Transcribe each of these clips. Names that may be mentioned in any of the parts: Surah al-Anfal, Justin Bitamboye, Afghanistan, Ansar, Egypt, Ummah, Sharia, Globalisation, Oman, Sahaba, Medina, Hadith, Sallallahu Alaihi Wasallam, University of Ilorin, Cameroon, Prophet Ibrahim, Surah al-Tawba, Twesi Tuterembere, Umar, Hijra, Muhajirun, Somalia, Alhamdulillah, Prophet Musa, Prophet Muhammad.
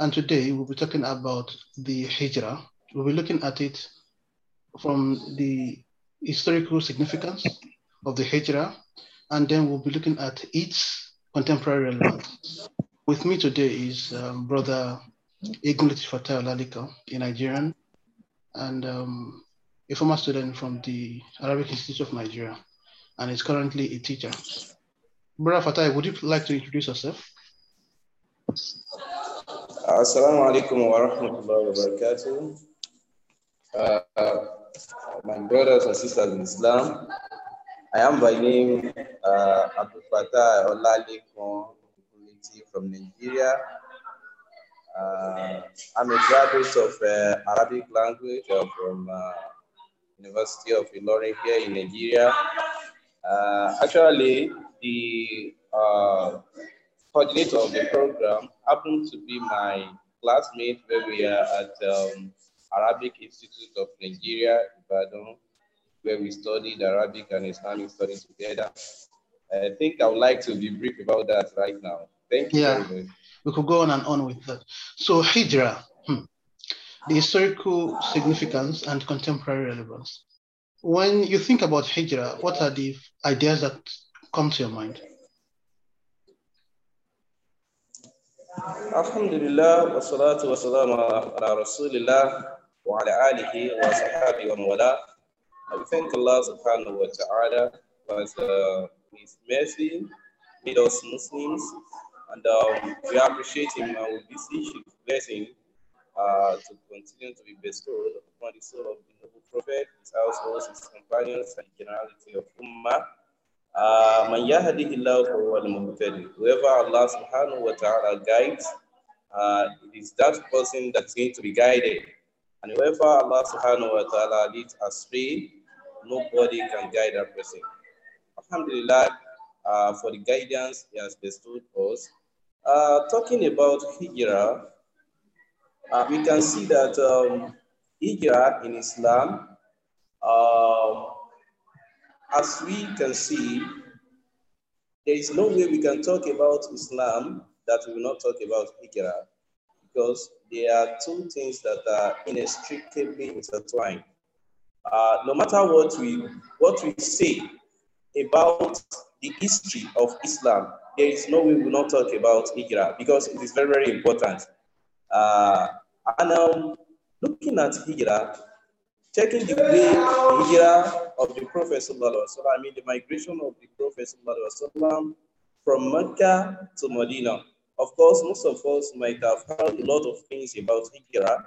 And today we'll be talking about the Hijra. We'll be looking at it from the historical significance of the Hijra, and then we'll be looking at its contemporary relevance. With me today is Brother Abdul Fataah Olalekan, a Nigerian, and a former student from the Arabic Institute of Nigeria, and is currently a teacher. Brother Fataah, would you like to introduce yourself? Assalamu alaikum wa rahmatullahi wa barakatuh. My brothers and sisters in Islam, I am by name Abu Fataah Olalekan from Nigeria. I'm a graduate of Arabic language from University of Ilorin here in Nigeria. Actually, the coordinator of the program happened to be my classmate when we are at Arabic Institute of Nigeria, Ibadan, where we studied Arabic and Islamic studies together. I think I would like to be brief about that right now. Thank you. Yeah, we could go on and on with that. So Hijra, the historical significance and contemporary relevance. When you think about Hijra, what are the ideas that come to your mind? Alhamdulillah, wa salatu wa salam ala rasulillah wa ala alihi wa sahabi wa mawala. I thank Allah subhanahu wa ta'ala for his mercy, made us Muslims. And we appreciate him and we beseech his blessing to continue to be bestowed upon the soul of the noble prophet, his household, his companions, and the generality of Ummah. Whoever Allah subhanahu wa ta'ala guides, it is that person that's going to be guided. And whoever Allah subhanahu wa ta'ala leads astray, nobody can guide that person. Alhamdulillah, for the guidance he has bestowed us. Talking about Hijra, we can see that Hijra in Islam, as we can see, there is no way we can talk about Islam that we will not talk about Hijra, because there are two things that are inextricably intertwined. No matter what we say about the history of Islam, there is no way we will not talk about Hijra, because it is very, very important. And now, looking at Hijra, checking the way Hijra of the Prophet Sallallahu Alaihi Wasallam, I mean the migration of the Prophet Sallallahu Alaihi Wasallam from Mecca to Medina. Of course, most of us might have heard a lot of things about Hijra,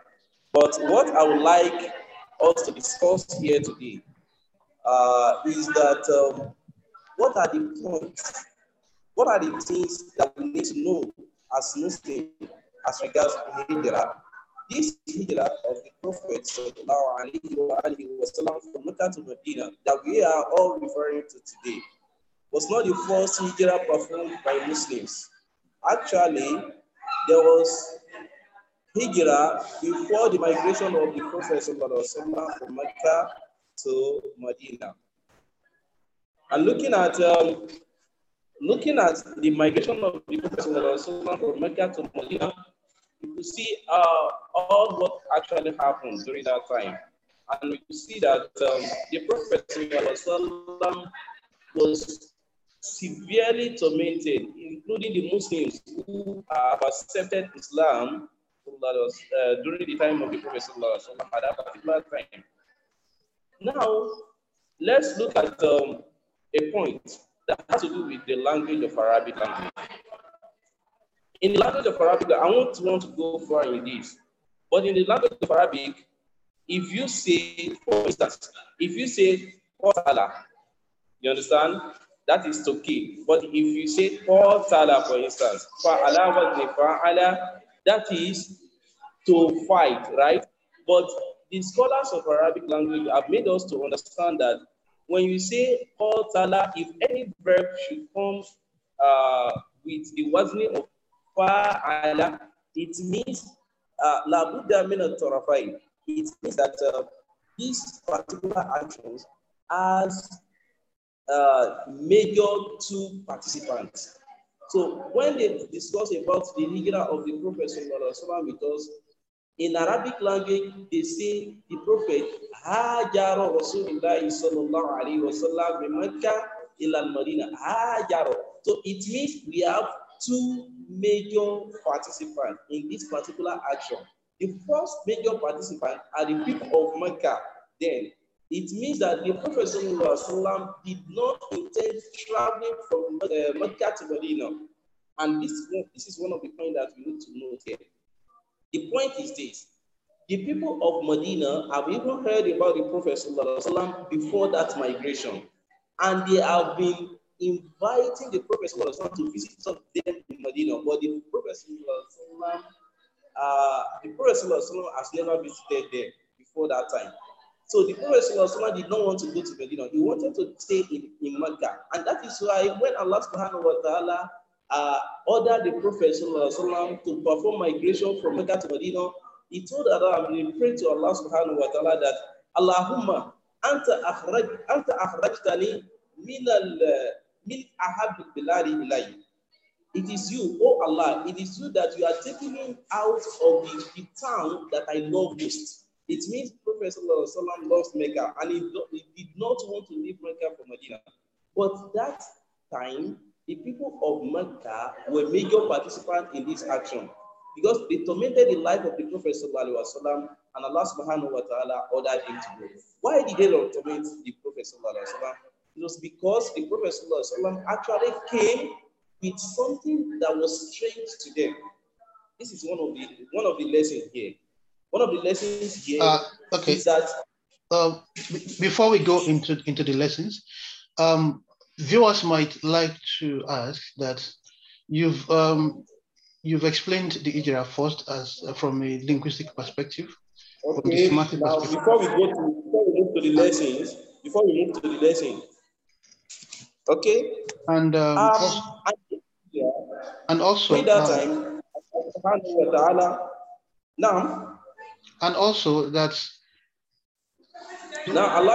but what I would like us to discuss here today is that what are the points? What are the things that we need to know as Muslims as regards to Hijra? This Hijra of the Prophet Sallallahu Alaihi Wasallam from Mecca to Medina that we are all referring to today was not the first Hijra performed by Muslims. Actually, there was Hijra before the migration of the Prophet Sallallahu Alaihi Wasallam from Mecca to Medina. And looking at the migration of the Prophet from Mecca to Medina, you could see all what actually happened during that time. And we could see that the Prophet was severely tormented, including the Muslims who have accepted Islam during the time of the Prophet at that particular time. Now, let's look at a point that has to do with the language of Arabic language. In the language of Arabic, I won't want to go far in this, but in the language of Arabic, if you say, for instance, if you say qatala, you understand? That is to kill. But if you say qatala, for instance, that is to fight, right? But the scholars of Arabic language have made us to understand that when you say qatala, if any verb should come with the wazn of fa'ala, it means la budda min al-tarafai. It means that these particular actions has major two participants. So when they discuss about the Hijra of the Prophet with us, in Arabic language, they say the Prophet Hajaro Rasulullah Sallallahu Alaihi Wasallam in Mecca ila Medina. Hajaro. So it means we have two major participants in this particular action. The first major participant are the people of Mecca. Then it means that the Prophet Sallallahu Alaihi Wasallam did not intend traveling from Mecca to Medina, and this is one of the points that we need to note here. The point is this: the people of Medina have even heard about the Prophet Sallallahu Alaihi Wasallam before that migration, and they have been inviting the Prophet Sallallahu Alaihi Wasallam to visit them in Medina. But the Prophet Sallallahu Alaihi Wasallam has never visited there before that time. So the Prophet Sallallahu Alaihi Wasallam did not want to go to Medina. He wanted to stay in Mecca, and that is why when Allah Subhanahu Wa Taala ordered the Prophet ﷺ to perform migration from Mecca to Medina, he told Adam, he prayed to Allah Subhanahu Wa Taala that Allahumma anta akhrajtani min ahabbil biladi ilay. It is you, oh Allah, it is you that you are taking me out of the town that I love most. It means Prophet ﷺ loves Mecca, and he did not want to leave Mecca for Medina. But that time, the people of Mecca were major participants in this action because they tormented the life of the Prophet Sallallahu Alaihi Wasallam, and Allah Subhanahu Wa Ta'ala ordered him to go. Why did they not torment the Prophet Sallallahu Alaihi Wasallam? It was because the Prophet Sallallahu Alaihi Wasallam actually came with something that was strange to them. This is one of the lessons here. One of the lessons here is that before we go into the lessons, viewers might like to ask that you've explained the Hijra first as from a linguistic perspective. Okay. Now, before we move to the lessons, okay. And Now, Allah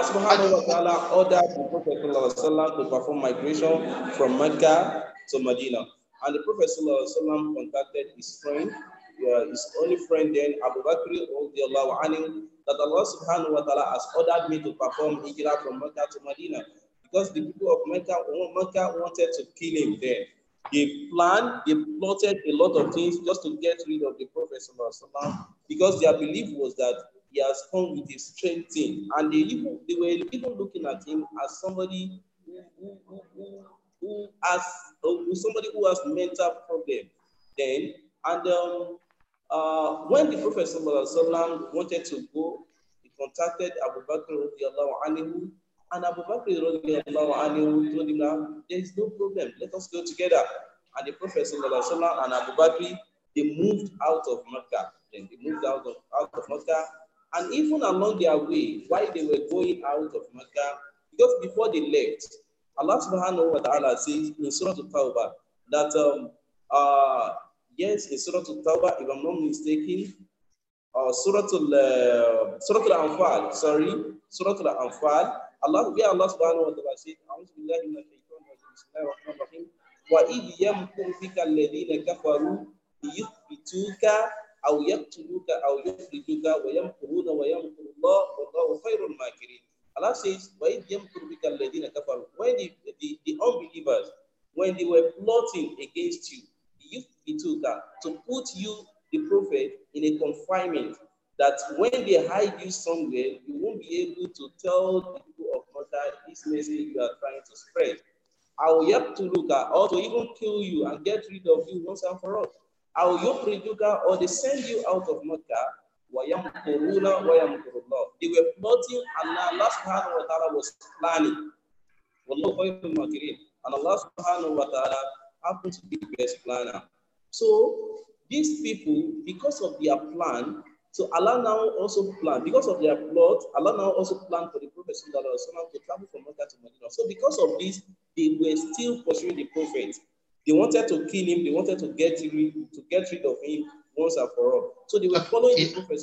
Subhanahu Wa Ta'ala ordered the Prophet Sallallahu Alaihi Wasallam to perform migration from Mecca to Medina. And the Prophet Sallallahu Alaihi Wasallam contacted his friend, his only friend then, Abu Bakr, that Allah Subhanahu Wa Ta'ala has ordered me to perform Hijra from Mecca to Medina. Because the people of Mecca wanted to kill him there. They plotted a lot of things just to get rid of the Prophet Sallallahu Alaihi Wasallam, because their belief was that he has come with a strange thing, and they were even looking at him as somebody who has mental problem. Then, and when the Prophet Sallallahu Alaihi Wasallam wanted to go, he contacted Abu Bakr and Abu Bakr told him, "Now there is no problem. Let us go together." And the Prophet Sallallahu Alaihi Wasallam and Abu Bakr, they moved out of Mecca. Then they moved out of Mecca. And even along their way, while they were going out of Mecca, because before they left, Allah Subhanahu Wa Ta'ala says in Surah al-Tawba that, in Surah al-Tawba, if I'm not mistaken, Surah al-Anfal, Allah Subhanahu Wa Ta'ala says, "A'udhu billahi minash shaitanir rajim, wa idh yamkuru bika alladhina kafaru liyuthbituka aw yaqtuluka aw yukhrijuka wa yamkuruna wa yamkuru Allah wallahu khairul makirin." Allah says, "Wa idh yamkuru bika alladhina kafaru," when the unbelievers, when they were plotting against you, yukhrijuka, to put you, the prophet, in a confinement, that when they hide you somewhere, you won't be able to tell the people of Mecca this message you are trying to spread. Aw yaqtuluka, or to even kill you and get rid of you once and for all. Or they send you out of Mecca. They were plotting, and Allah Subhanahu Wa Ta'ala was planning. And Allah Subhanahu Wa Ta'ala happened to be the best planner. So these people, because of their plan, because of their plot, Allah now also planned for the Prophet to travel from Mecca to Medina. So because of this, they were still pursuing the Prophet. They wanted to kill him. They wanted to get rid of him once and for all. So they were following the Prophet.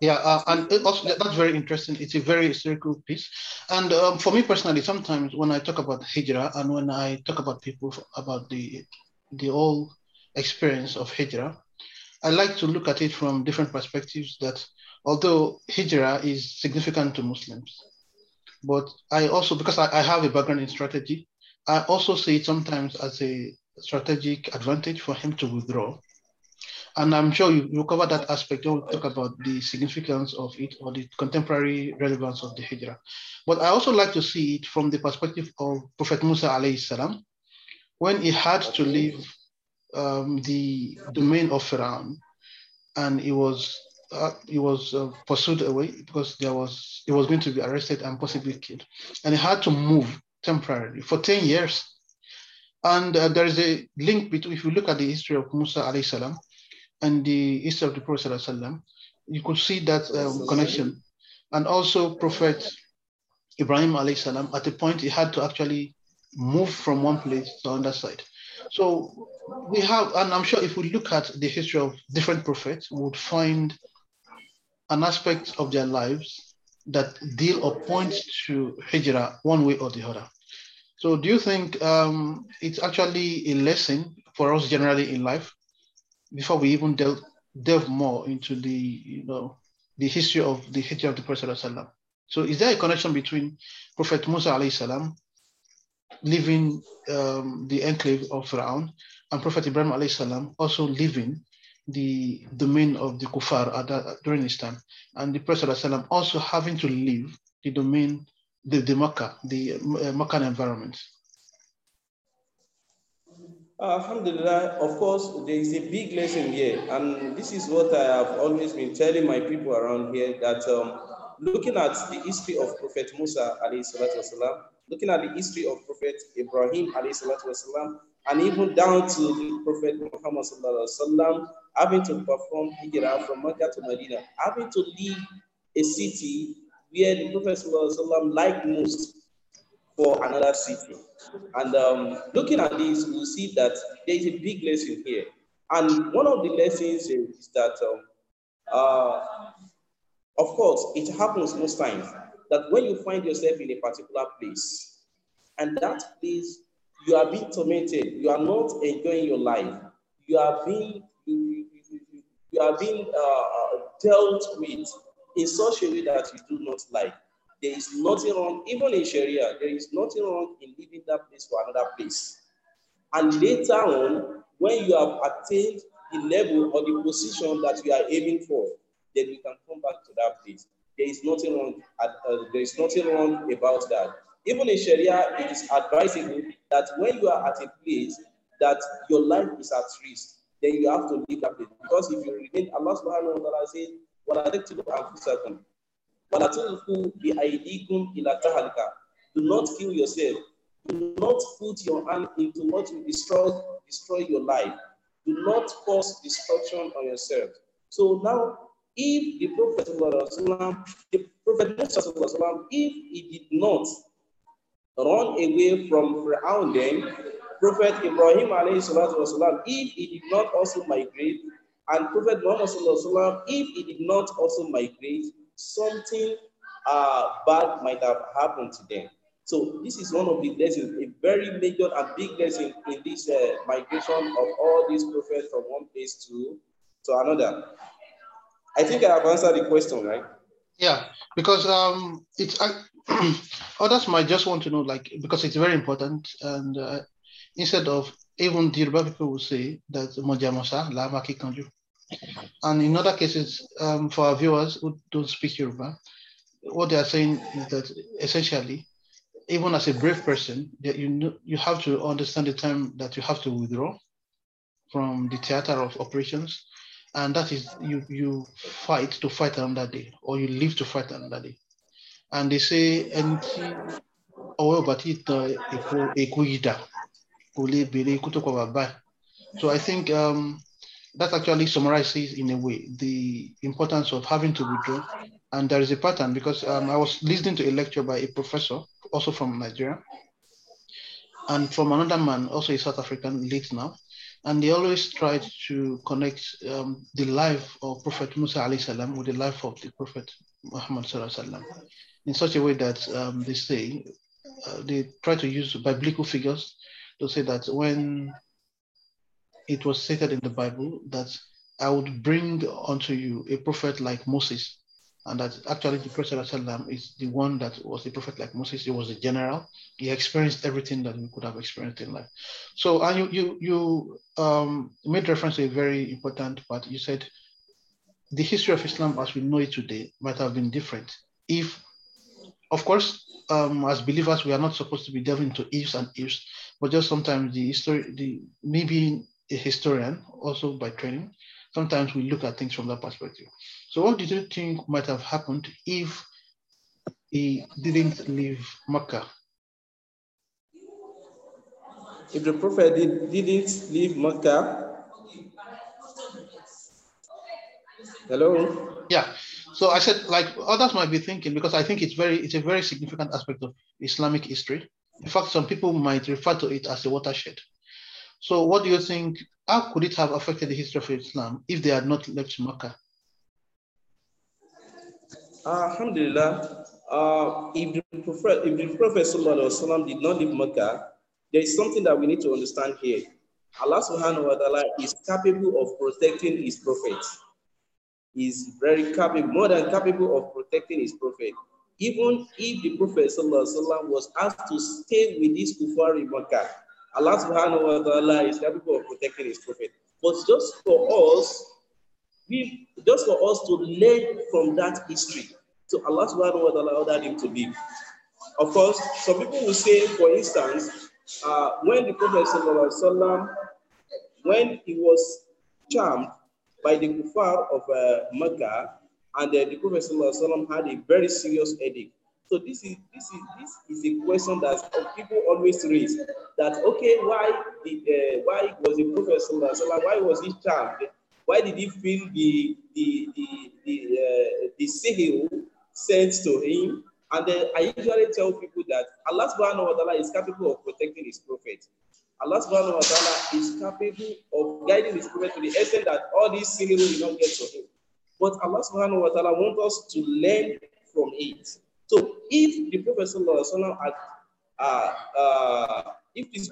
Yeah, and also that's very interesting. It's a very historical piece. And for me personally, sometimes when I talk about Hijra and when I talk about people about the the whole experience of Hijra, I like to look at it from different perspectives, that although Hijra is significant to Muslims, but I also, because I have a background in strategy, I also see it sometimes as a strategic advantage for him to withdraw. And I'm sure you cover that aspect when we talk about the significance of it or the contemporary relevance of the Hijra. But I also like to see it from the perspective of Prophet Musa alayhi salam, when he had to leave the domain of Fir'aun, and he was pursued away because he was going to be arrested and possibly killed, and he had to move temporarily for 10 years. And there is a link between, if you look at the history of Musa alayhi salam and the history of the Prophet alayhi salam, you could see that connection. And also Prophet Ibrahim alayhi salam, at a point he had to actually move from one place to another side. So we have, and I'm sure if we look at the history of different prophets, we would find an aspect of their lives that deal or points to Hijra one way or the other. So do you think it's actually a lesson for us generally in life, before we even delve more into the, you know, the history of the Hijra of the Prophet sallallahu alaihi wasallam? So is there a connection between Prophet Musa alayhi salam leaving the enclave of Fir'aun and Prophet Ibrahim alayhi salam also leaving the domain of the Kuffar during his time, and the Prophet alayhi salam also having to leave the domain, the Meccan environment? Alhamdulillah, of course, there is a big lesson here, and this is what I have always been telling my people around here, that looking at the history of Prophet Musa alayhi salatu wasalam, looking at the history of Prophet Ibrahim alayhi salatu wasalam, and even down to the Prophet Muhammad sallallahu alaihi wasallam having to perform hijrah from Mecca to Medina, having to leave a city where the Prophet sallallahu alaihi wasallam liked most for another city. And looking at this, we'll see that there is a big lesson here. And one of the lessons is that, of course, it happens most times that when you find yourself in a particular place, and that place you are being tormented, you are not enjoying your life, you are being dealt with in such a way that you do not like. There is nothing wrong, even in Sharia, there is nothing wrong in leaving that place for another place. And later on, when you have attained the level or the position that you are aiming for, then you can come back to that place. There is nothing wrong. There is nothing wrong about that. Even in Sharia, it is advisable that when you are at a place that your life is at risk, then you have to leave that place. Because if you remain, Allah subhanahu wa ta'ala says, do not kill yourself. Do not put your hand into what will destroy your life. Do not cause destruction on yourself. So now, if the Prophet Musa, if he did not run away from Fir'aun, then Prophet Ibrahim والسلام, if he did not also migrate, and Prophet Muhammad والسلام, if he did not also migrate, something bad might have happened to them. So this is one of the lessons, a very major and big lesson in this migration of all these prophets from one place to another. I think I have answered the question, right? Yeah, because others might just want to know, like, because it's very important, and instead of, even the Yoruba people will say that Mojamosa, La Maki Kanju. And in other cases, for our viewers who don't speak Yoruba, what they are saying is that essentially, even as a brave person, that you have to understand the time that you have to withdraw from the theater of operations. And that is, you fight to fight another day, or you live to fight another day. And they say, so I think that actually summarizes in a way the importance of having to withdraw. And there is a pattern, because I was listening to a lecture by a professor, also from Nigeria, and from another man, also a South African, late now. And they always tried to connect the life of Prophet Musa alayhi salam with the life of the Prophet Muhammad sallallahu alayhi salam in such a way that they say, they try to use biblical figures to say that when it was stated in the Bible that I would bring unto you a prophet like Moses. And that actually the Prophet ﷺ is the one that was a prophet like Moses. He was a general. He experienced everything that we could have experienced in life. So, and you made reference to a very important part. You said the history of Islam as we know it today might have been different. If, of course, as believers, we are not supposed to be delving into ifs and ifs, but just sometimes the history, maybe a historian also by training, sometimes we look at things from that perspective. So what do you think might have happened if he didn't leave Mecca? If the Prophet didn't leave Mecca? Hello? Yeah. So I said, like, others might be thinking, because I think it's a very significant aspect of Islamic history. In fact, some people might refer to it as a watershed. So what do you think, how could it have affected the history of Islam if they had not left Mecca? Alhamdulillah, if the Prophet Sallallahu Alaihi Wasallam did not leave Mecca, there is something that we need to understand here. Allah Subhanahu Wa Ta'ala is capable of protecting his prophet. He's very capable, more than capable of protecting his prophet. Even if the Prophet Sallallahu Alaihi Wasallam was asked to stay with his kuffar in Mecca, Allah Subhanahu Wa Ta'ala is capable of protecting his prophet. But just for us, to learn from that history. So Allah Subhanahu Wa Ta'ala ordered him to leave. Of course, some people will say, for instance, when the Prophet Sallallahu Alaihi Wasallam, when he was charmed by the kuffar of Mecca, and the Prophet Sallallahu Alaihi Wasallam had a very serious headache. So this is a question that people always raise. That okay, why was the Prophet Sallallahu Alaihi Wasallam? Why was he charmed? Why did he feel the sihr sent to him? And then I usually tell people that Allah Subhanahu Wa Taala is capable of protecting his prophet. Allah Subhanahu Wa Taala is capable of guiding his prophet to the extent that all these sihr will not get to him. But Allah Subhanahu Wa Taala wants us to learn from it. So if the Prophet Sallallahu Alaihi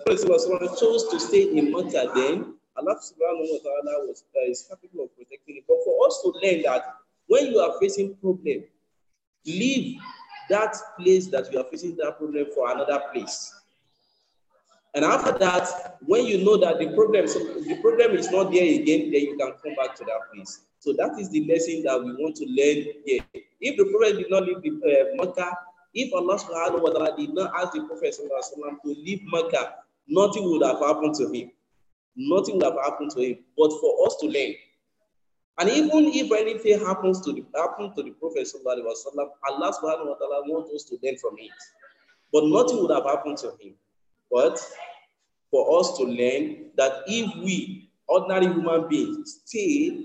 Wasallam chose to stay in Mecca, then Allah Subhanahu Wa Taala is capable of protecting it. But for us to learn that when you are facing problem, leave that place that you are facing that problem for another place. And after that, when you know that the problem is not there again, then you can come back to that place. So that is the lesson that we want to learn here. If the Prophet did not leave Mecca, if Allah Subhanahu Wa Ta'ala did not ask the Prophet Sallallahu Alaihi Wasallam to leave Mecca, nothing would have happened to him. Nothing would have happened to him, but for us to learn. And even if anything happens to the Prophet Sallallahu Alaihi Wasallam, Allah Subhanahu Wa Ta'ala wants us to learn from it. But nothing would have happened to him. But for us to learn that if we, ordinary human beings, stay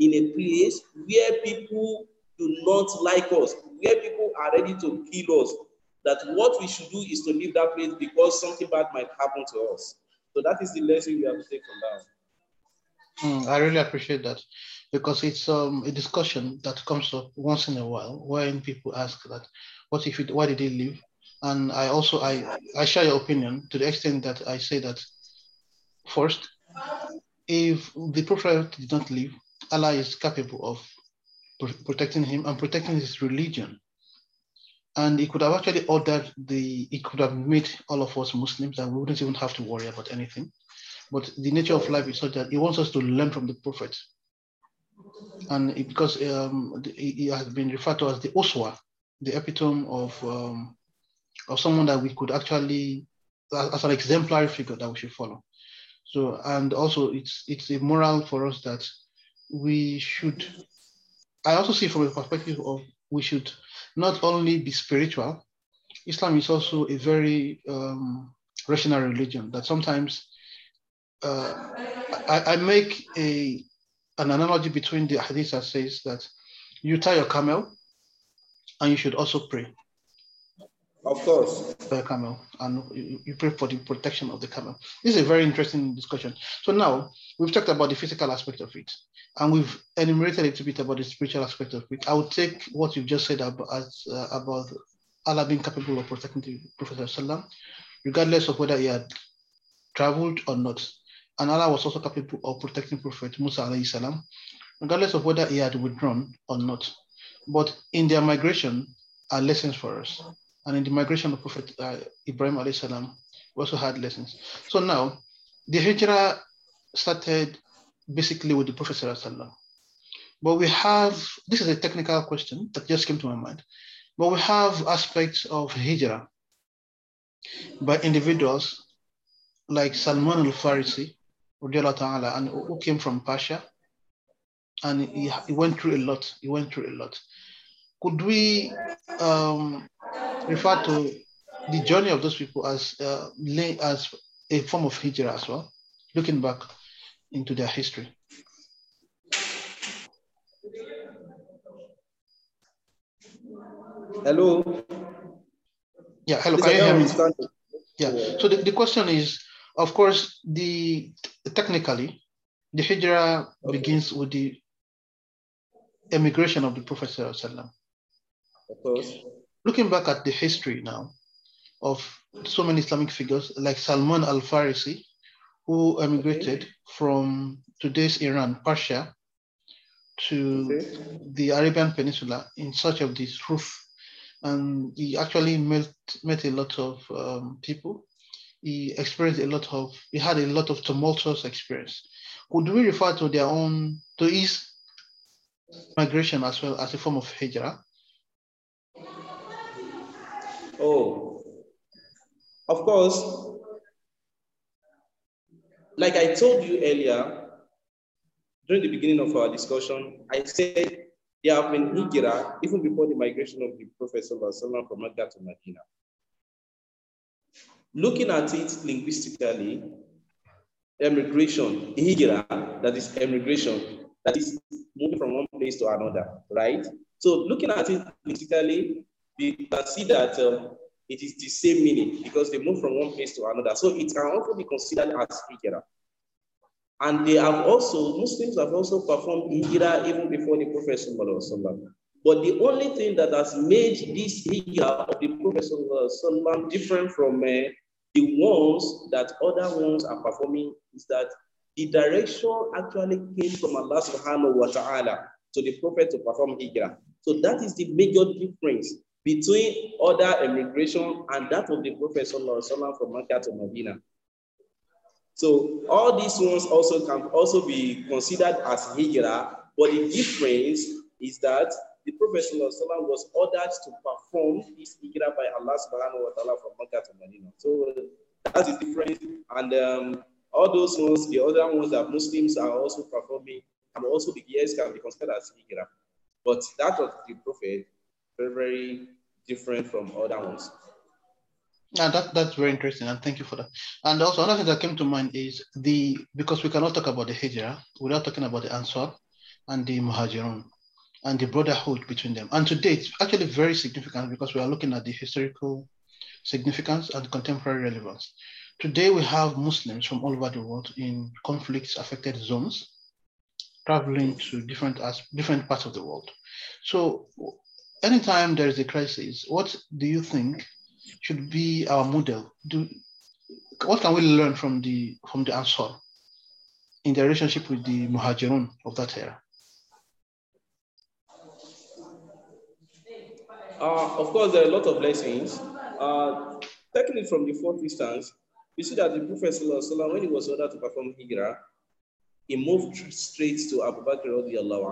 in a place where people do not like us, where people are ready to kill us, that what we should do is to leave that place because something bad might happen to us. So that is the lesson we have to take from that. I really appreciate that, because it's a discussion that comes up once in a while when people ask that, why did he leave? And I also, I share your opinion to the extent that I say that first, if the Prophet did not leave, Allah is capable of protecting him and protecting his religion. And he could have actually ordered he could have made all of us Muslims and we wouldn't even have to worry about anything. But the nature of life is such that he wants us to learn from the Prophet. And because he has been referred to as the Uswa, the epitome of someone that we could actually, as an exemplary figure that we should follow. So, and also it's a moral for us that we should, I also see from a perspective of we should not only be spiritual. Islam is also a very rational religion that sometimes I make an analogy between the hadith that says that you tie your camel and you should also pray. Of course. The camel, and you pray for the protection of the camel. This is a very interesting discussion. So now we've talked about the physical aspect of it, and we've enumerated a little bit about the spiritual aspect of it. I would take what you've just said about Allah being capable of protecting the Prophet, regardless of whether he had traveled or not. and Allah was also capable of protecting Prophet Musa alayhi salam, regardless of whether he had withdrawn or not. But in their migration are lessons for us. And in the migration of Prophet Ibrahim alayhi salam, we also had lessons. So now, the Hijra started basically with the Prophet sallallahu alayhi wasallam. But we have, this is a technical question that just came to my mind, but we have aspects of Hijra by individuals like Salman al-Farisi, and who came from Persia, and he went through a lot. Could we refer to the journey of those people as a form of Hijra as well, looking back into their history? Hello. Yeah, hello. Can you hear me? Yeah. So the question is, of course, technically, the Hijra begins with the emigration of the Prophet sallallahu alaihi wasallam. Of course. Looking back at the history now of so many Islamic figures like Salman al-Farisi, who emigrated from today's Iran, Persia, to the Arabian Peninsula in search of this roof. And he actually met a lot of people. He experienced he had a lot of tumultuous experience. Could we refer to to his migration as well as a form of Hijra? Oh, of course. Like I told you earlier, during the beginning of our discussion, I said, there have been Hijra even before the migration of the Prophet ﷺ from Mecca to Medina. Looking at it linguistically, emigration, that is moving from one place to another, right? So looking at it linguistically, we can see that it is the same meaning because they move from one place to another. So it can also be considered as Hijra. And Muslims have also performed Hijra even before the Prophet Sallallahu Alaihi Wasallam. But the only thing that has made this Hijra of the Prophet Sallallahu Alaihi Wasallam different from the ones that other ones are performing is that the direction actually came from Allah Subhanahu Wa Ta'ala to the Prophet to perform Hijra. So that is the major difference between other emigration and that of the Prophet Sallallahu Alaihi Wasallam from Mecca to Medina. So all these ones can also be considered as Hijra, but the difference is that the Prophet was ordered to perform this Hijra by Allah Subhanahu Wa Ta'ala from Mecca to Medina. So that's the difference. And all those ones, the other ones that Muslims are also performing, and also the years can be considered as Hijra. But that of the Prophet, very, very different from other ones. Yeah, that's very interesting, and thank you for that. And also another thing that came to mind is because we cannot talk about the Hijra without talking about the Ansar and the Muhajirun and the brotherhood between them. And today it's actually very significant because we are looking at the historical significance and contemporary relevance. Today we have Muslims from all over the world in conflict-affected zones, traveling to different parts of the world. So anytime there is a crisis, what do you think should be our model? What can we learn from the Ansar in their relationship with the Muhajirun of that era? Of course, there are a lot of lessons. Taking it from the fourth instance, we see that the Prophet ﷺ, when he was ordered to perform Hijra, he moved straight to Abu Bakr radiallahu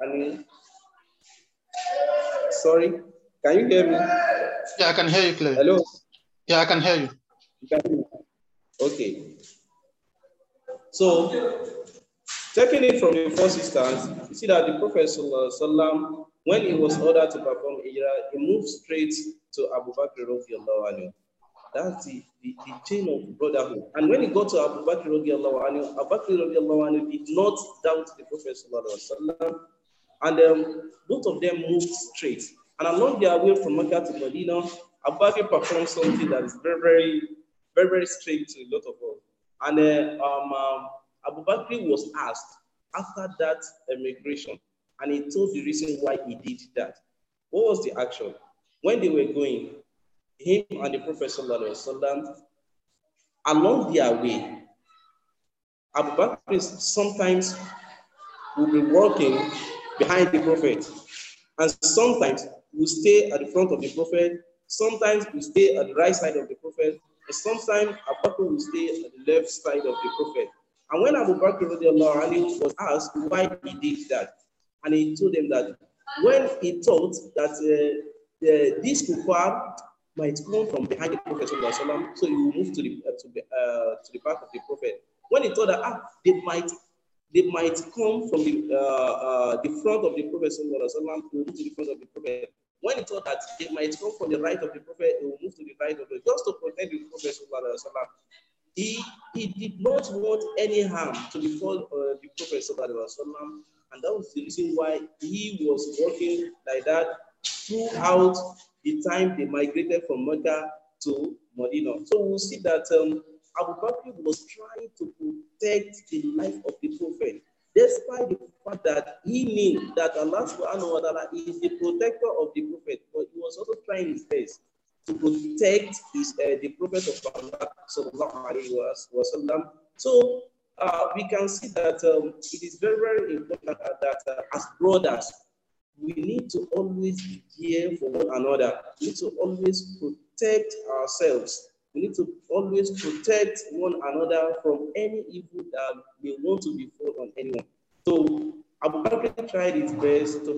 anhu. Sorry, can you hear me? Yeah, I can hear you clearly. Hello? Yeah, I can hear you. Okay. So, taking it from the first instance, you see that the Prophet ﷺ, when he was ordered to perform Hijra, he moved straight to Abu Bakr radiallahu anhu. That's the chain of brotherhood. And when he got to Abu Bakr radiallahu anhu, Abu Bakr radiallahu anhu did not doubt the Prophet ﷺ. And both of them moved straight. And along their way from Mecca to Medina, Abu Bakr performed something that is very, very, very, very straight to a lot of us. And Abu Bakr was asked after that emigration, and he told the reason why he did that. What was the action? When they were going, him and the Prophet ﷺ along their way, Abu Bakr sometimes will be walking behind the Prophet, and sometimes will stay at the front of the Prophet, sometimes will stay at the right side of the Prophet, and sometimes Abu Bakr will stay at the left side of the Prophet. And when Abu Bakr was asked why he did that, and he told them that when he thought that this kuffar might come from behind the Prophet, so he will move to the back of the Prophet. When he thought that they might come from the front of the Prophet, he will move to the front of the Prophet. When he thought that they might come from the right of the Prophet, he will move to the right of the Prophet, just to protect the Prophet. He did not want any harm to befall the Prophet, and that was the reason why he was working like that throughout the time they migrated from Mecca to Medina. So we'll see that Abu Bakr was trying to protect the life of the Prophet, despite the fact that he knew that Allah subhanahu wa ta'ala is the protector of the Prophet, but he was also trying his best to protect the Prophet of Allah Sallallahu Alaihi Wasallam. So we can see that it is very, very important that as brothers, we need to always be here for one another. We need to always protect ourselves. We need to always protect one another from any evil that may want to befall on anyone. So Abu Bakr tried his best to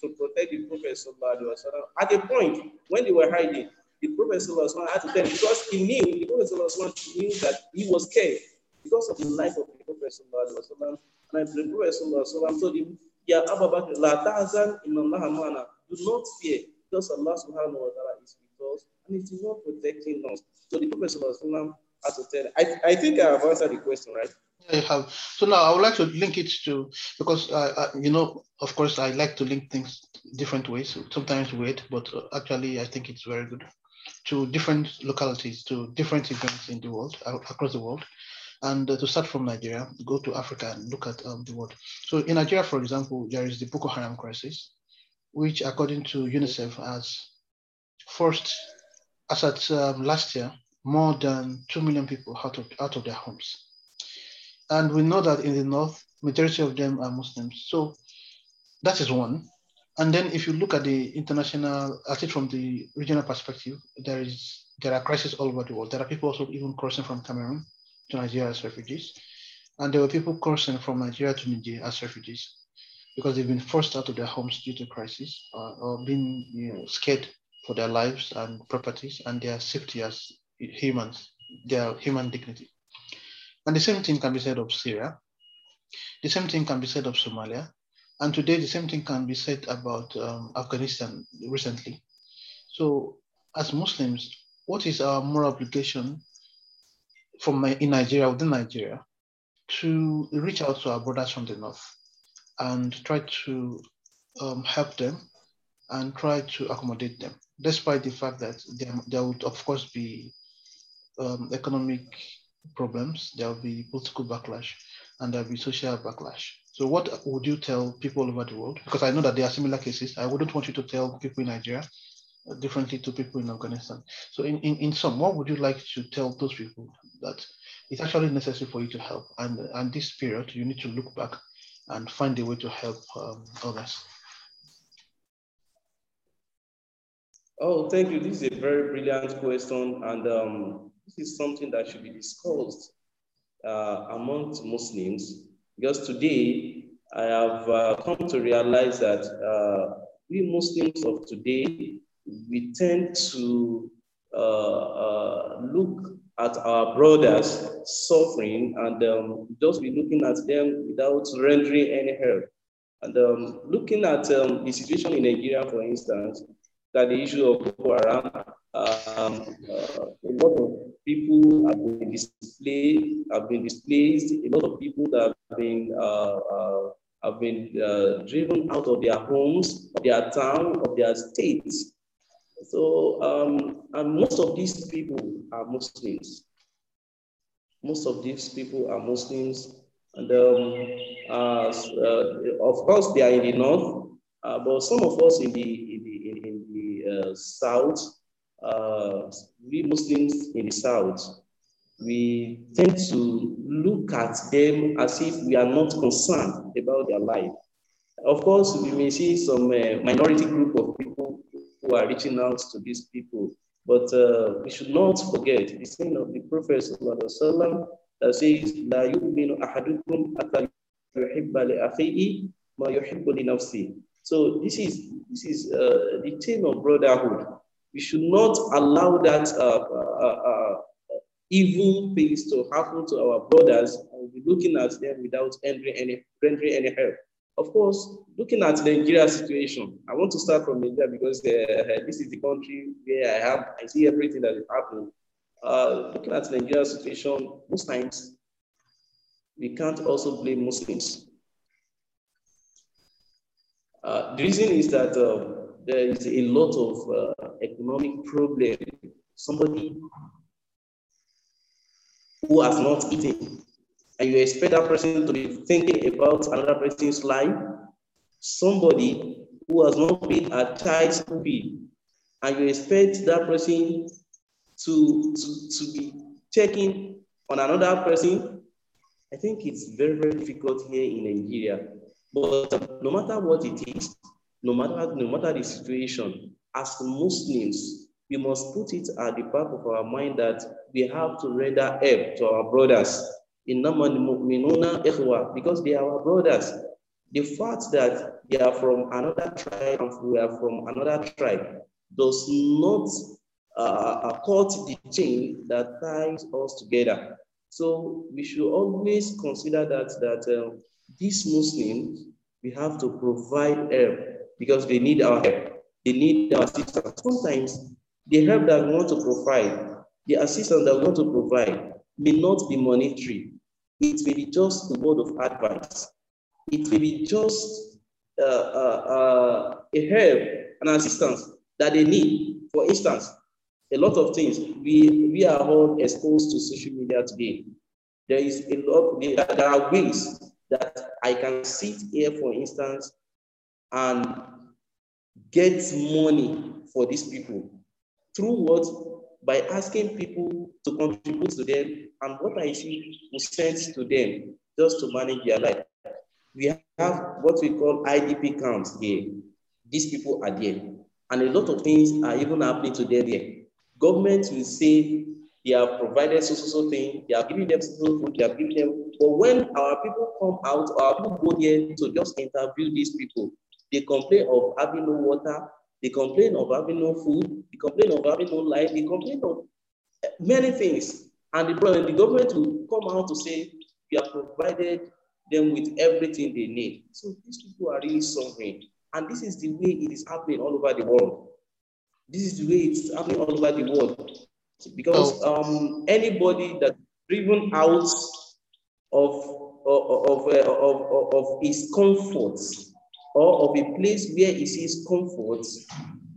protect the Prophet Sallallahu Alaihi Wasallam. At a point when they were hiding, the Prophet Sallallahu Alaihi Wasallam had to tell him, because he knew, the Prophet Sallallahu Alaihi Wasallam knew that he was scared because of the life of the Prophet Sallallahu Alaihi Wasallam. And the Prophet Sallallahu Alaihi Wasallam told him, Ya Abu Bakr, la tahzan inna Allaha ma'ana. Do not fear, because Allah subhanahu wa ta'ala is with us and it is not protecting us. So the Prophet Sallallahu Alaihi Wasallam had to tell him. I think I have answered the question, right? I have. So now I would like to link it to, because you know, of course, I like to link things different ways, sometimes weird, but actually I think it's very good, to different localities, to different events in the world, across the world. And to start from Nigeria, go to Africa and look at the world. So in Nigeria, for example, there is the Boko Haram crisis, which according to UNICEF has forced, as at last year, more than 2 million people out of their homes. And we know that in the north, majority of them are Muslims. So that is one. And then if you look at the international, at it from the regional perspective, there are crises all over the world. There are people also even crossing from Cameroon to Nigeria as refugees. And there were people crossing from Nigeria to Niger as refugees because they've been forced out of their homes due to crisis or being, you know, scared for their lives and properties and their safety as humans, their human dignity. And the same thing can be said of Syria. The same thing can be said of Somalia. And today, the same thing can be said about Afghanistan recently. So as Muslims, what is our moral obligation in Nigeria, within Nigeria, to reach out to our brothers from the north and try to help them and try to accommodate them, despite the fact that there would, of course, be economic problems, there will be political backlash, and there will be social backlash. So what would you tell people all over the world? Because I know that there are similar cases. I wouldn't want you to tell people in Nigeria differently to people in Afghanistan. So in sum, what would you like to tell those people that it's actually necessary for you to help? And this period, you need to look back and find a way to help others. Oh, thank you. This is a very brilliant question. And this is something that should be discussed amongst Muslims, because today I have come to realize that we Muslims of today, we tend to look at our brothers suffering and just be looking at them without rendering any help. And looking at the situation in Nigeria, for instance, that the issue of Boko Haram, a lot of people have been displaced. A lot of people that have been driven out of their homes, of their town, of their states. So, and most of these people are Muslims. Most of these people are Muslims. And of course, they are in the north, but some of us in the south, we Muslims in the south, we tend to look at them as if we are not concerned about their life. Of course, we may see some minority group of people who are reaching out to these people, but we should not forget the saying of the Prophet Sallallahu Alaihi Wasallam that says, "La yu'minu ahadukum hatta yuhibba li akhihi ma yuhibbu li nafsihi." So this is the theme of brotherhood. We should not allow that evil things to happen to our brothers, and be looking at them without rendering any help. Of course, looking at the Nigeria situation, I want to start from Nigeria because this is the country where I see everything that is happening. Looking at the Nigeria situation, most times we can't also blame Muslims. The reason is that there is a lot of economic problem. Somebody who has not eaten, and you expect that person to be thinking about another person's life. Somebody who has not been a child to be, and you expect that person to be checking on another person. I think it's very, very difficult here in Nigeria. But no matter what it is, no matter the situation, as Muslims, we must put it at the back of our mind that we have to render help to our brothers. Because they are our brothers. The fact that they are from another tribe and we are from another tribe does not cut the chain that ties us together. So we should always consider that these Muslims, we have to provide help because they need our help. They need our assistance. Sometimes the help that we want to provide, the assistance that we want to provide may not be monetary. It may be just a word of advice. It may be just a help, an assistance that they need. For instance, a lot of things, we are all exposed to social media today. There are ways that I can sit here, for instance, and get money for these people. Through what? By asking people to contribute to them, and what I see is sent to them just to manage their life. We have what we call IDP camps here. These people are there, and a lot of things are even happening to them there. Government will say they have provided so thing, they are giving them so food, they are giving them. But when our people come out, our people go there to just interview these people, they complain of having no water, they complain of having no food, they complain of having no light, they complain of many things. And the government will come out to say, we have provided them with everything they need. So these people are really suffering. And this is the way it is happening all over the world. This is the way it's happening all over the world. Because anybody that's driven out of his comforts, or of a place where he sees comfort,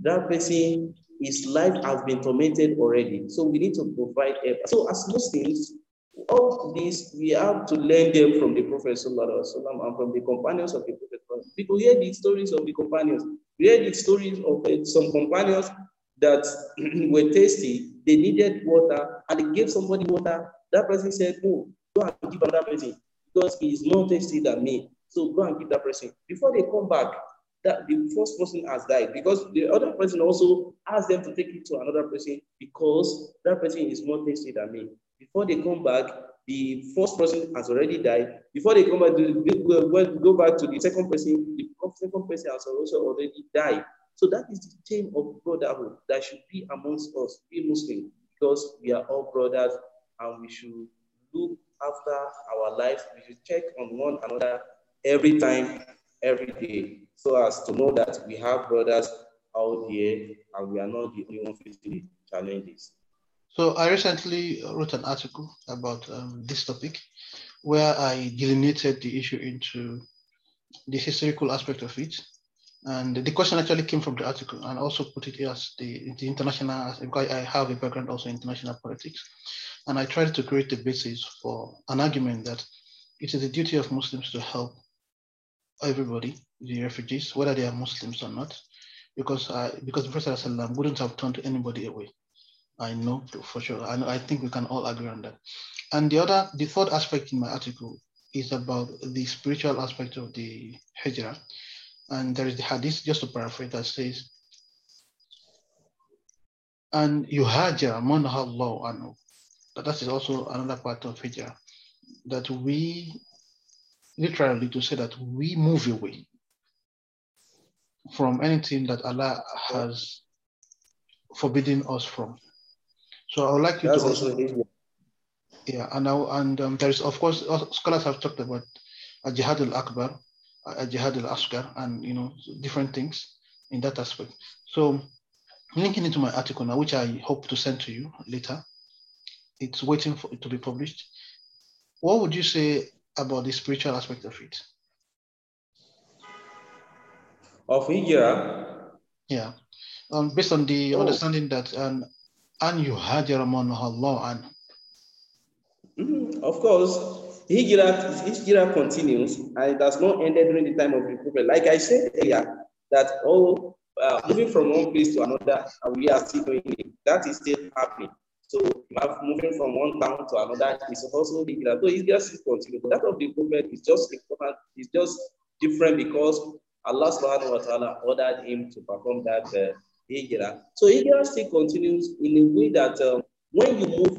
that person, his life has been tormented already. So we need to provide help. So as Muslims, all this, we have to learn them from the Prophet Sallallahu Alaihi Wasallam and from the companions of the Prophet. People hear the stories of the companions. We hear the stories of some companions that were thirsty. They needed water, and they gave somebody water. That person said, "No, go and give another person because he is more thirsty than me. So go and give that person." Before they come back, that the first person has died because the other person also asked them to take it to another person because that person is more thirsty than me. Before they come back, the first person has already died. Before they come back, go back to the second person. The second person has also already died. So that is the theme of brotherhood that should be amongst us, be Muslim, because we are all brothers and we should look after our lives. We should check on one another every time, every day, so as to know that we have brothers out there and we are not the only one facing challenges. So I recently wrote an article about this topic where I delineated the issue into the historical aspect of it. And the question actually came from the article, and also put it as the international, because I have a background also in international politics. And I tried to create the basis for an argument that it is the duty of Muslims to help everybody, the refugees, whether they are Muslims or not, because the Prophet wouldn't have turned anybody away. I know for sure, and I think we can all agree on that. And the third aspect in my article is about the spiritual aspect of the Hijra. And there is the hadith, just to paraphrase, that says, and yuhajira man nahallahu anhu. That is also another part of Hijra, that we, literally to say that we move away from anything that Allah has forbidden us from. So I would like you to also, yeah, and there is, of course, scholars have talked about al-jihad al-akbar, al-jihad al-asghar, and different things in that aspect. So linking into my article now, which I hope to send to you later, it's waiting for it to be published. What would you say about the spiritual aspect of it? Of Hijra? Yeah. Based on the understanding that an yuhajira man nahallahu anhu. Of course, Hijra continues, and it does not end during the time of the Prophet. Like I said earlier, that moving from one place to another, and we are still doing it. That is still happening. So, moving from one town to another is also Hijra. So, Hijra still continues. But that of the Prophet is just important. It's just different because Allah Subhanahu wa Taala ordered him to perform that Hijra. So, Hijra still continues in a way that when you move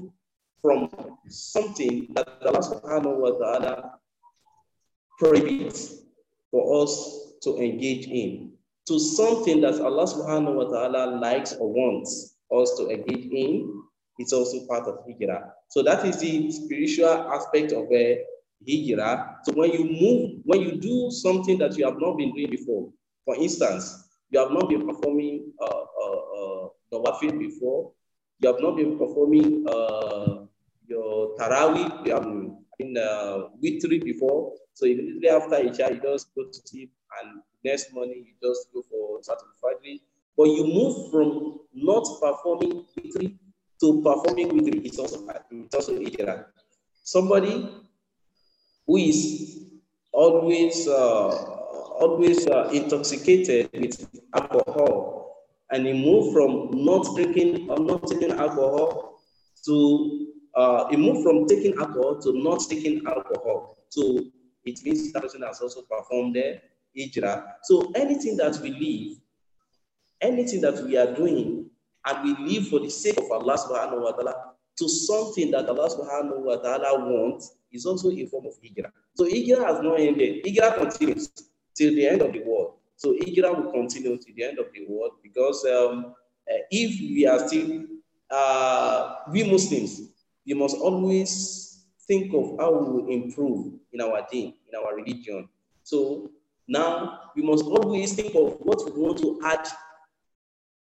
from something that Allah Subhanahu wa Ta'ala prohibits for us to engage in, to something that Allah Subhanahu wa Ta'ala likes or wants us to engage in, it's also part of Hijra. So that is the spiritual aspect of Hijra. So when you move, when you do something that you have not been doing before, for instance, you have not been performing Nawafil before, you have not been performing your Tarawih, you have been witri before, so immediately after Isha, you just go to sleep, and next morning, you just go for Saturday, Friday. But you move from not performing witri to performing witri, it's also Hijra. Somebody who is always intoxicated with alcohol, and he moved from not drinking or not taking alcohol to not taking alcohol. So it means that person has also performed the Hijra. So anything that we leave, anything that we are doing, and we leave for the sake of Allah Subhanahu wa Taala to something that Allah Subhanahu wa Taala wants, is also a form of Hijra. So Hijra has not ended. Hijra continues till the end of the world. So Hijra will continue to the end of the world, because if we are still, we Muslims, we must always think of how we will improve in our deen, in our religion. So now we must always think of what we want to add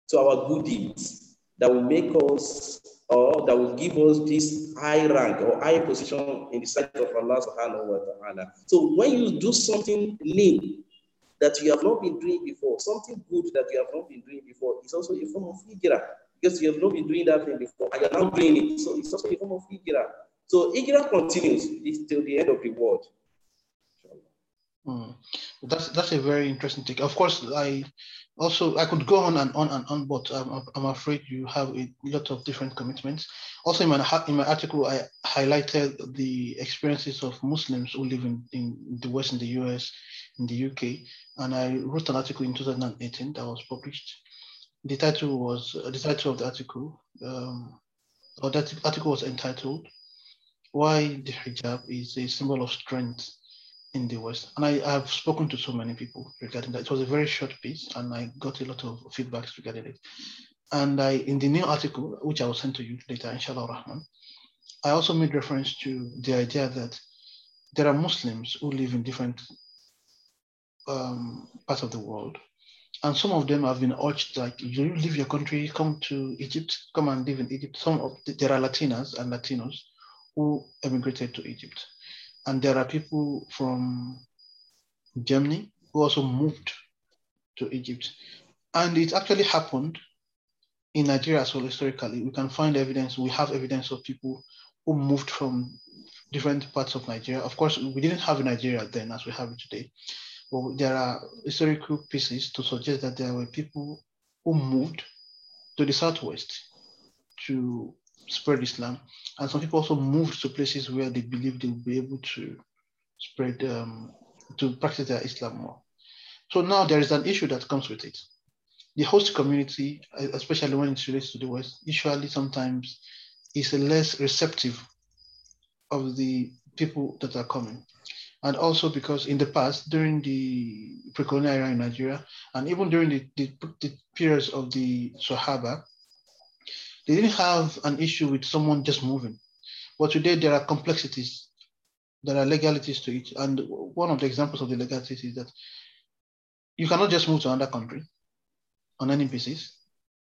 to our good deeds that will make us, or that will give us this high rank or high position in the sight of Allah Subhanahu wa Ta'ala. So when you do something new that you have not been doing before, something good that you have not been doing before, is also a form of Hijra, because you have not been doing that thing before, and you're now doing it, so it's also a form of Hijra. So Hijra continues till the end of the world. That's a very interesting thing. Of course, I could go on and on, but I'm afraid you have a lot of different commitments. Also, in my article, I highlighted the experiences of Muslims who live in the West, in the US, in the UK, and I wrote an article in 2018 that was published. The title was that article was entitled "Why the Hijab is a Symbol of Strength in the West," and I have spoken to so many people regarding that. It was a very short piece, and I got a lot of feedbacks regarding it. And in the new article, which I will send to you later, inshallah rahman, I also made reference to the idea that there are Muslims who live in different parts of the world, and some of them have been urged, like, you leave your country, come to Egypt, come and live in Egypt. There are Latinas and Latinos who emigrated to Egypt. And there are people from Germany who also moved to Egypt. And it actually happened in Nigeria as well, historically. We can find evidence. We have evidence of people who moved from different parts of Nigeria. Of course, we didn't have Nigeria then as we have it today. But there are historical pieces to suggest that there were people who moved to the southwest to spread Islam. And some people also moved to places where they believed they would be able to spread, to practice their Islam more. So now there is an issue that comes with it. The host community, especially when it relates to the West, usually sometimes is less receptive of the people that are coming. And also because in the past, during the pre-colonial era in Nigeria, and even during the periods of the Sahaba, they didn't have an issue with someone just moving. But today there are complexities, there are legalities to it. And one of the examples of the legalities is that you cannot just move to another country on any basis.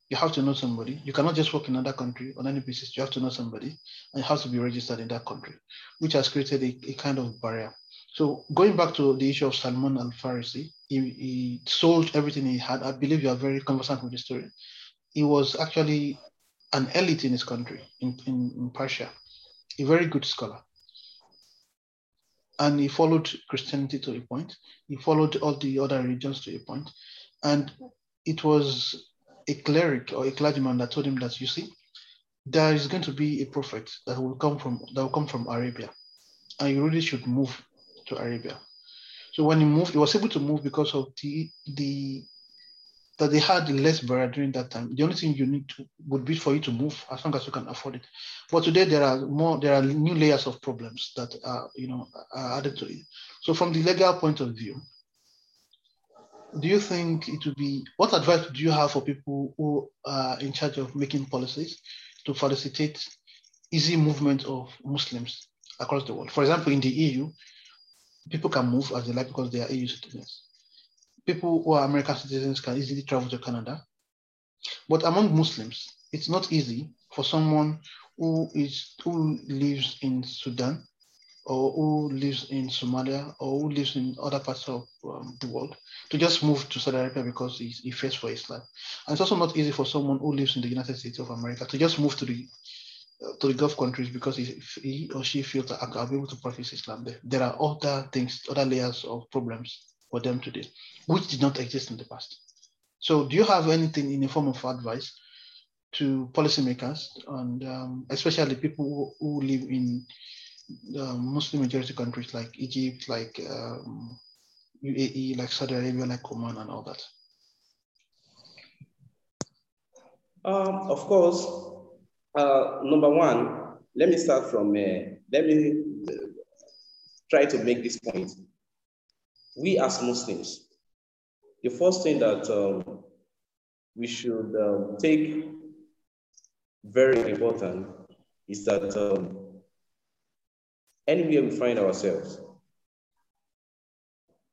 You have to know somebody. You cannot just work in another country on any basis. You have to know somebody, and you have to be registered in that country, which has created a kind of barrier. So going back to the issue of Salman al-Farisi, he sold everything he had. I believe you are very conversant with the story. He was actually an elite in his country, in Persia, a very good scholar. And he followed Christianity to a point. He followed all the other religions to a point. And it was a cleric or a clergyman that told him that, you see, there is going to be a prophet that will come from Arabia, and you really should move to Arabia. So when he moved, he was able to move because of that they had less barrier during that time. The only thing you need to would be for you to move, as long as you can afford it. But today there are new layers of problems that are added to it. So from the legal point of view, do you think it would be, what advice do you have for people who are in charge of making policies to facilitate easy movement of Muslims across the world? For example, in the EU, people can move as they like because they are EU citizens. People who are American citizens can easily travel to Canada. But among Muslims, it's not easy for someone who lives in Sudan, or who lives in Somalia, or who lives in other parts of the world, to just move to Saudi Arabia because he fears for Islam. And it's also not easy for someone who lives in the United States of America to just move to the Gulf countries because he or she feels that I'll be able to practice Islam there. There are other things, other layers of problems for them today, which did not exist in the past. So do you have anything in the form of advice to policymakers, and especially people who live in Muslim majority countries like Egypt, like UAE, like Saudi Arabia, like Oman, and all that? Of course, number one, let me start from, try to make this point. We as Muslims, the first thing that we should take very important is that anywhere we find ourselves,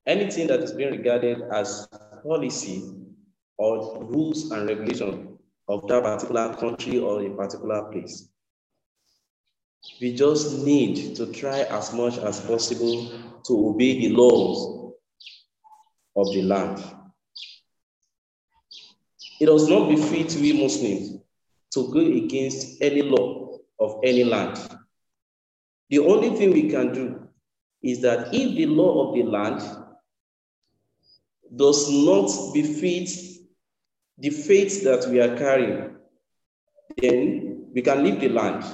anything that is being regarded as policy or rules and regulation of that particular country or a particular place, we just need to try as much as possible to obey the laws of the land. It does not befit we Muslims to go against any law of any land. The only thing we can do is that if the law of the land does not befit the faith that we are carrying, then we can leave the land.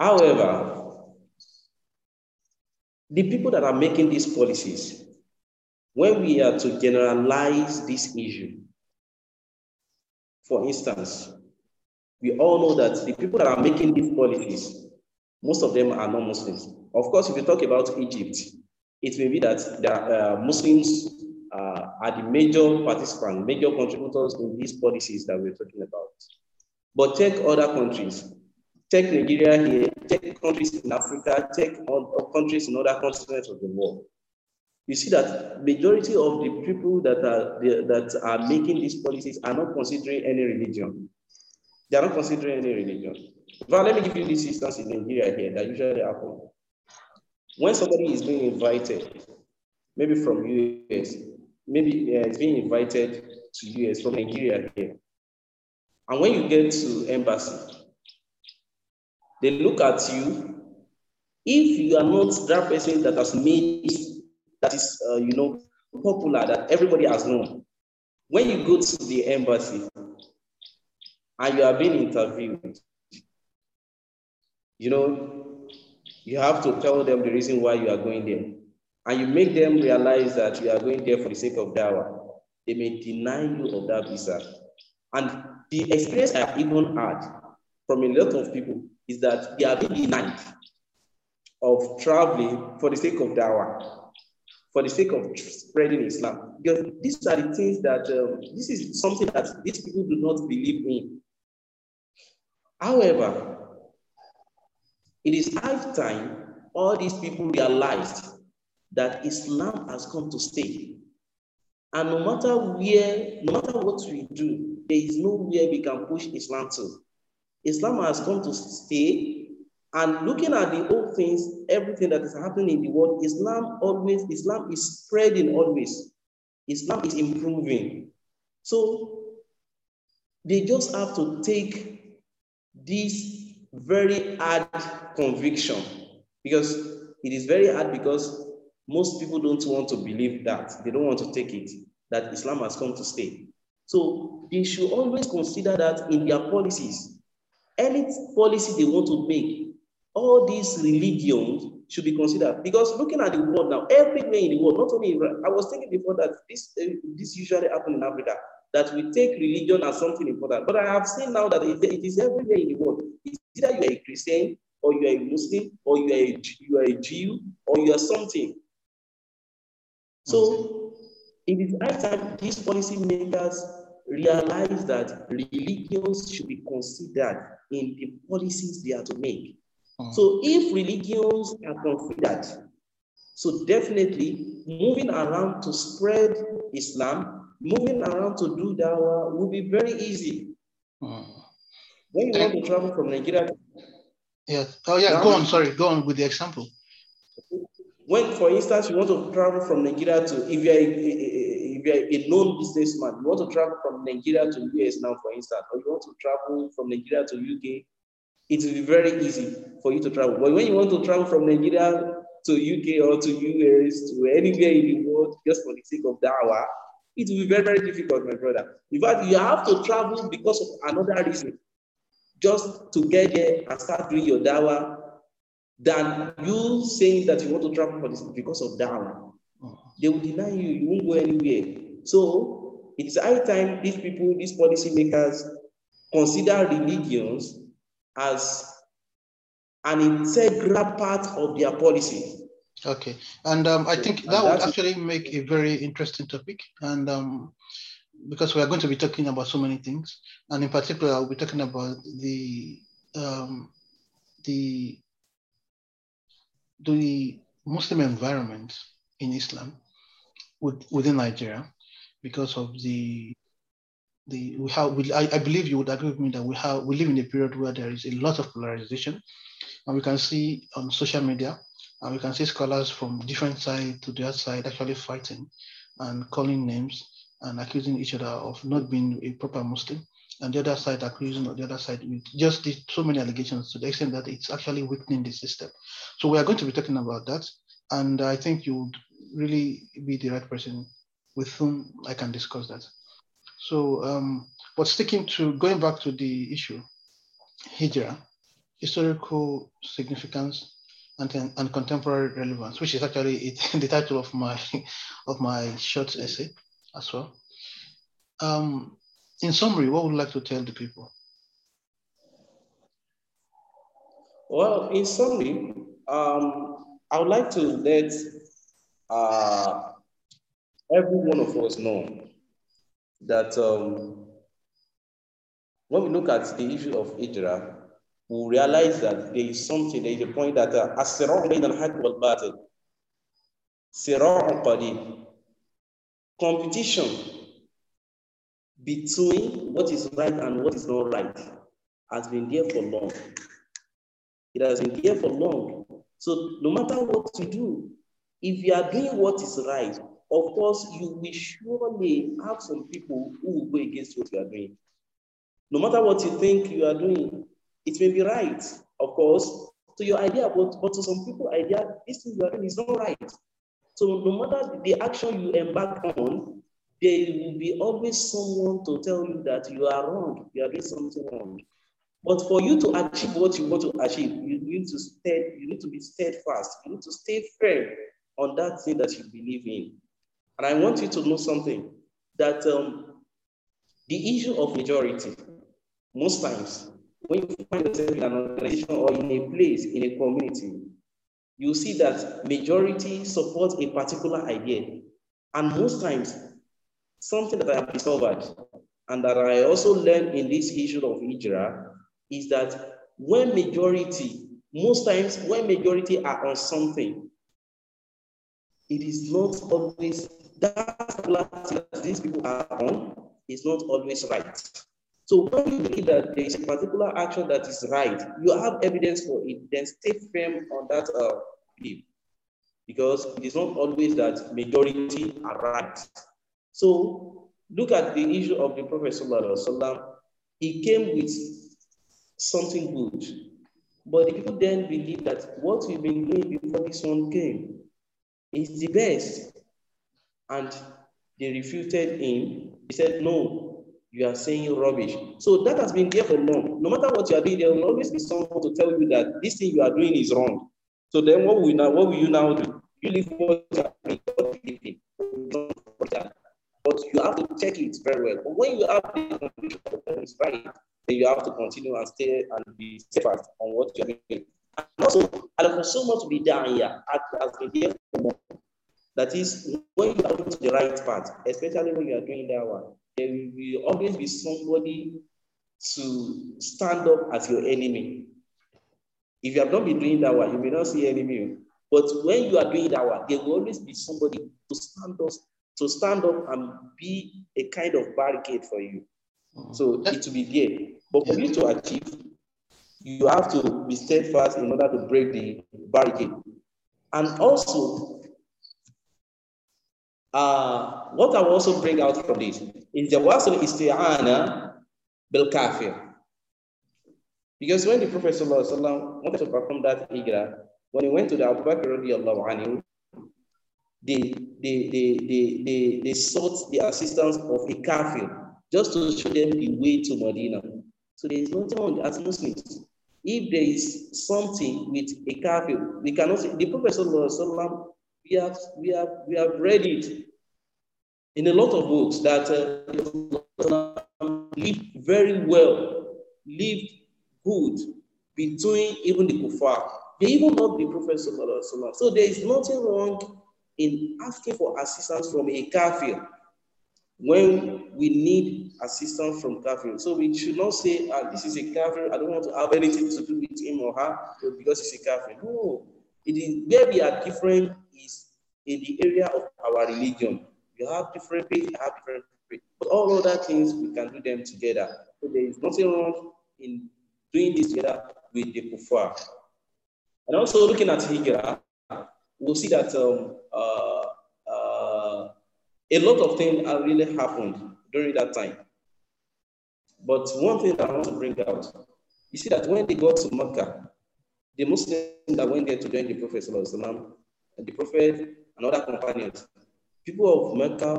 However, the people that are making these policies, when we are to generalize this issue, for instance, we all know that the people that are making these policies, most of them are non-Muslims. Of course, if you talk about Egypt, it may be that the Muslims are the major participants, major contributors in these policies that we're talking about. But take other countries, take Nigeria here, take countries in Africa, take countries in other continents of the world. You see that majority of the people that are making these policies are not considering any religion. They are not considering any religion. But let me give you this instance in Nigeria here that usually happens. When somebody is being invited, maybe from US, maybe is being invited to US from Nigeria here, and when you get to embassy, they look at you. If you are not that person that has made that is popular, that everybody has known, when you go to the embassy, and you are being interviewed, you know, you have to tell them the reason why you are going there. And you make them realize that you are going there for the sake of dawah. They may deny you of that visa. And the experience I've even had from a lot of people is that they are being denied of traveling for the sake of dawah, for the sake of spreading Islam. Because these are the things that, this is something that these people do not believe in. However, in his lifetime, all these people realized that Islam has come to stay. And no matter where, no matter what we do, there is nowhere we can push Islam to. Islam has come to stay. And looking at the old things, everything that is happening in the world, Islam is spreading always. Islam is improving. So they just have to take this very hard conviction, because it is very hard, because most people don't want to believe that. They don't want to take it, that Islam has come to stay. So they should always consider that in their policies. Any policy they want to make, all these religions should be considered. Because looking at the world now, everywhere in the world, not only in Iraq, I was thinking before that this usually happens in Africa, that we take religion as something important. But I have seen now that it is everywhere in the world. It's either you are a Christian, or you are a Muslim, or you are a Jew, or you are something. So, in this lifetime, these policymakers realize that religions should be considered in the policies they are to make. So, if religions are considered, so definitely moving around to spread Islam, moving around to do dawah will be very easy. When you want to travel from Nigeria, yes. Oh, yeah. Go on. Sorry. Go on with the example. When, for instance, you want to travel from Nigeria to, if you are a known businessman, you want to travel from Nigeria to US now, for instance, or you want to travel from Nigeria to UK, it will be very easy for you to travel. But when you want to travel from Nigeria to UK or to US to anywhere in the world just for the sake of dawah, it will be very, very difficult, my brother. In fact, you have to travel because of another reason, just to get there and start doing your dawah, than you saying that you want to travel for this because of dawah. They will deny you, you won't go anywhere. So it's high time these people, these policymakers, consider religions as an integral part of their policy. Okay, and I think that would actually make a very interesting topic. And because we are going to be talking about so many things, and in particular, I'll be talking about the Muslim environment in Islam within Nigeria, because of I believe you would agree with me that we live in a period where there is a lot of polarization, and we can see on social media, and we can see scholars from different side to the other side actually fighting and calling names and accusing each other of not being a proper Muslim, and the other side accusing the other side with just so many allegations, to the extent that it's actually weakening the system. So we are going to be talking about that, and I think you would really be the right person with whom I can discuss that. So, but going back to the issue, Hijra, historical significance and contemporary relevance, which is actually the title of my short essay as well. In summary, what would you like to tell the people? Well, in summary, I would like to let every one of us know that when we look at the issue of Hijra, we realize that there is a point that as-sira'u bayna al-haqq wal-batil, sira'u qadim, competition between what is right and what is not right has been there for long. It has been there for long. So no matter what you do, if you are doing what is right, of course you will surely have some people who will go against what you are doing. No matter what you think you are doing, it may be right, of course, to your idea, but to some people's idea, this thing you are doing is not right. So no matter the action you embark on, there will be always someone to tell you that you are wrong, you are doing something wrong. But for you to achieve what you want to achieve, you need to be steadfast, you need to stay firm on that thing that you believe in. And I want you to know something, that the issue of majority, most times, when you find yourself in an organization or in a place, in a community, you see that majority supports a particular idea. And most times, something that I have discovered and that I also learned in this issue of Hijra is that when majority, most times when majority are on something, it is not always that these people are on, it's not always right. So when you believe that there is a particular action that is right, you have evidence for it, then stay firm on that belief. Because it is not always that majority are right. So look at the issue of the Prophet Sallallahu Alaihi Wasallam. He came with something good, but the people then believe that what we've been doing before this one came is the best. And they refuted him. He said, no, you are saying rubbish. So that has been there for long. No matter what you are doing, there will always be someone to tell you that this thing you are doing is wrong. So then what will you now do? You leave what you are doing. But you have to check it very well. But when you have the condition that is right, then you have to continue and stay and be steadfast on what you are doing. And also, I've so much to be done here as a year. That is, when you are doing the right part, especially when you are doing that one, there will always be somebody to stand up as your enemy. If you have not been doing that one, you may not see enemy. But when you are doing that one, there will always be somebody to stand up and be a kind of barricade for you. So it will be there. But for you to achieve, you have to be steadfast in order to break the barricade. And also, what I will also bring out from this is the wasul isti'ana bil kafir. Because when the Prophet Sallallahu Alaihi Wasallam wanted to perform that hijra, when he went to the Abu Bakr radiallahu anhu, they sought the assistance of a kafir just to show them the way to Medina. So there is nothing wrong as Muslims. If there is something with a kafir, we cannot say the Prophet Sallallahu Alaihi Wasallam. We have read it in a lot of books that lived very well, lived good between even the kuffar. They even love the Prophet Sallallahu Alaihi Wasallam. So there is nothing wrong in asking for assistance from a kafir when we need assistance from kafir. So we should not say, this is a kafir, I don't want to have anything to do with him or her because he's a kafir. No. It is where we are different is in the area of our religion. You have different faith, I have different faith. But all other things, we can do them together. So there is nothing wrong in doing this together with the kuffar. And also looking at Hijra, we'll see that a lot of things have really happened during that time. But one thing that I want to bring out, you see that when they got to Mecca, the Muslims that went there to join the Prophet Sallallahu Alaihi Wasallam, and the Prophet and other companions, people of Mecca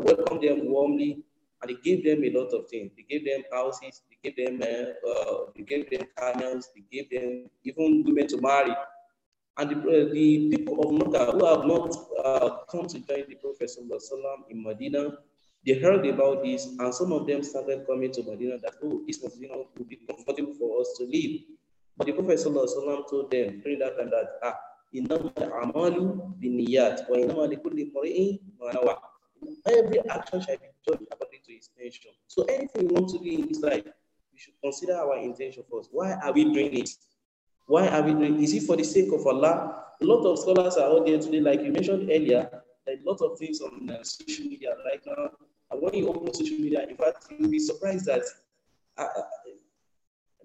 welcomed them warmly, and they gave them a lot of things. They gave them houses, they gave them camels, they gave them even women to marry. And the people of Mecca who have not come to join the Prophet Sallallahu Alaihi Wasallam in Medina, they heard about this, and some of them started coming to Medina that, oh, this was, you know, would be comfortable for us to live. But the Prophet Sallallahu Alaihi Wasallam told them during that time that every action shall be judged according to his intention. So anything we want to do in this life, we should consider our intention first. Why are we doing it? Is it for the sake of Allah? A lot of scholars are out there today, like you mentioned earlier, there are a lot of things on social media right now. And when you open social media, in fact, you'll be surprised that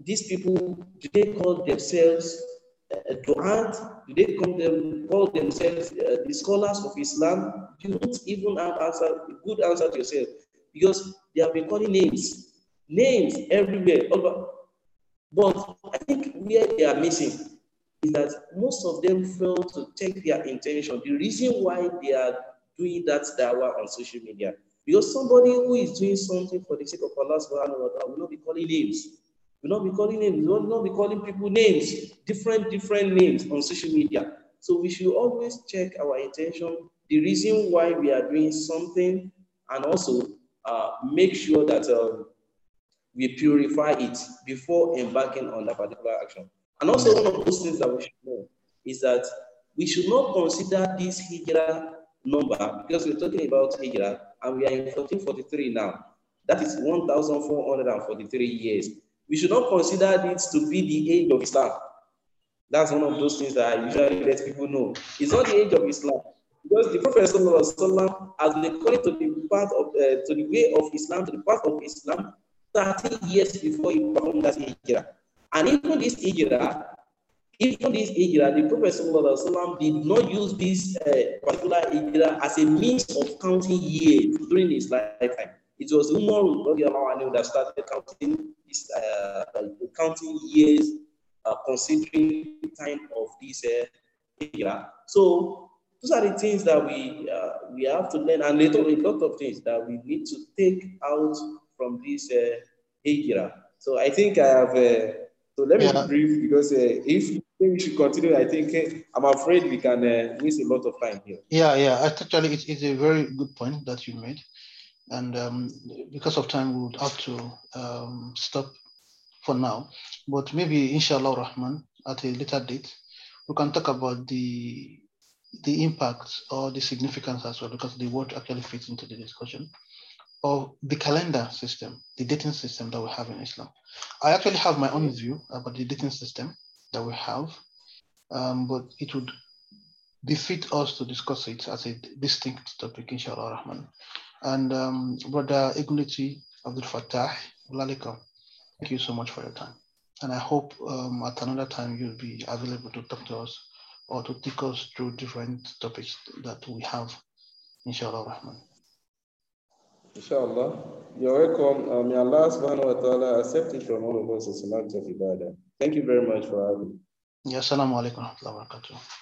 these people, do they call themselves du'at? Do they call themselves the scholars of Islam? You don't even have a good answer to yourself, because they have been calling names everywhere. But I think where they are missing is that most of them fail to check their intention. The reason why they are doing that dawah on social media. Because somebody who is doing something for the sake of Allah subhanahu wa ta'ala will not be calling names. Will not be calling names. Will not be calling people names. Different names on social media. So we should always check our intention, the reason why we are doing something, and also make sure that we purify it before embarking on a particular action. And also one of those things that we should know is that we should not consider this Hijra number, because we're talking about Hijra and we are in 1443 now. That is 1,443 years. We should not consider this to be the age of Islam. That's one of those things that I usually let people know. It's not the age of Islam. Because the Prophet Sallallahu Alaihi Wasallam has been called to the path of to the way of Islam, to the path of Islam 30 years before he performed that Hijra. And even this Hijra, the Prophet Sallallahu Alaihi Wasallam did not use this particular Hijra as a means of counting years during his lifetime. It was Umar that started counting this counting years, considering the time of this Hijra. So those are the things that we have to learn, and a lot of things that we need to take out from this Hijra. So I think I have, so let me be brief, because if we should continue, I think I'm afraid we can miss a lot of time here. Yeah, actually it's a very good point that you made. And because of time, we would have to stop for now. But maybe, inshallah, Rahman, at a later date, we can talk about the impact or the significance as well, because the word actually fits into the discussion of the calendar system, the dating system that we have in Islam. I actually have my own view about the dating system that we have, but it would befit us to discuss it as a distinct topic, inshallah, Rahman. And Brother Ignity Abdul Fataah Olalekan, thank you so much for your time. And I hope at another time you'll be available to talk to us or to take us through different topics that we have, inshallah, Rahman. Inshallah. You're welcome. May Allah subhanahu wa ta'ala accept it from all of us as an act of ibadah. Thank you very much for having me. Assalamu alaikum wa rahmatullahi wa barakatuh.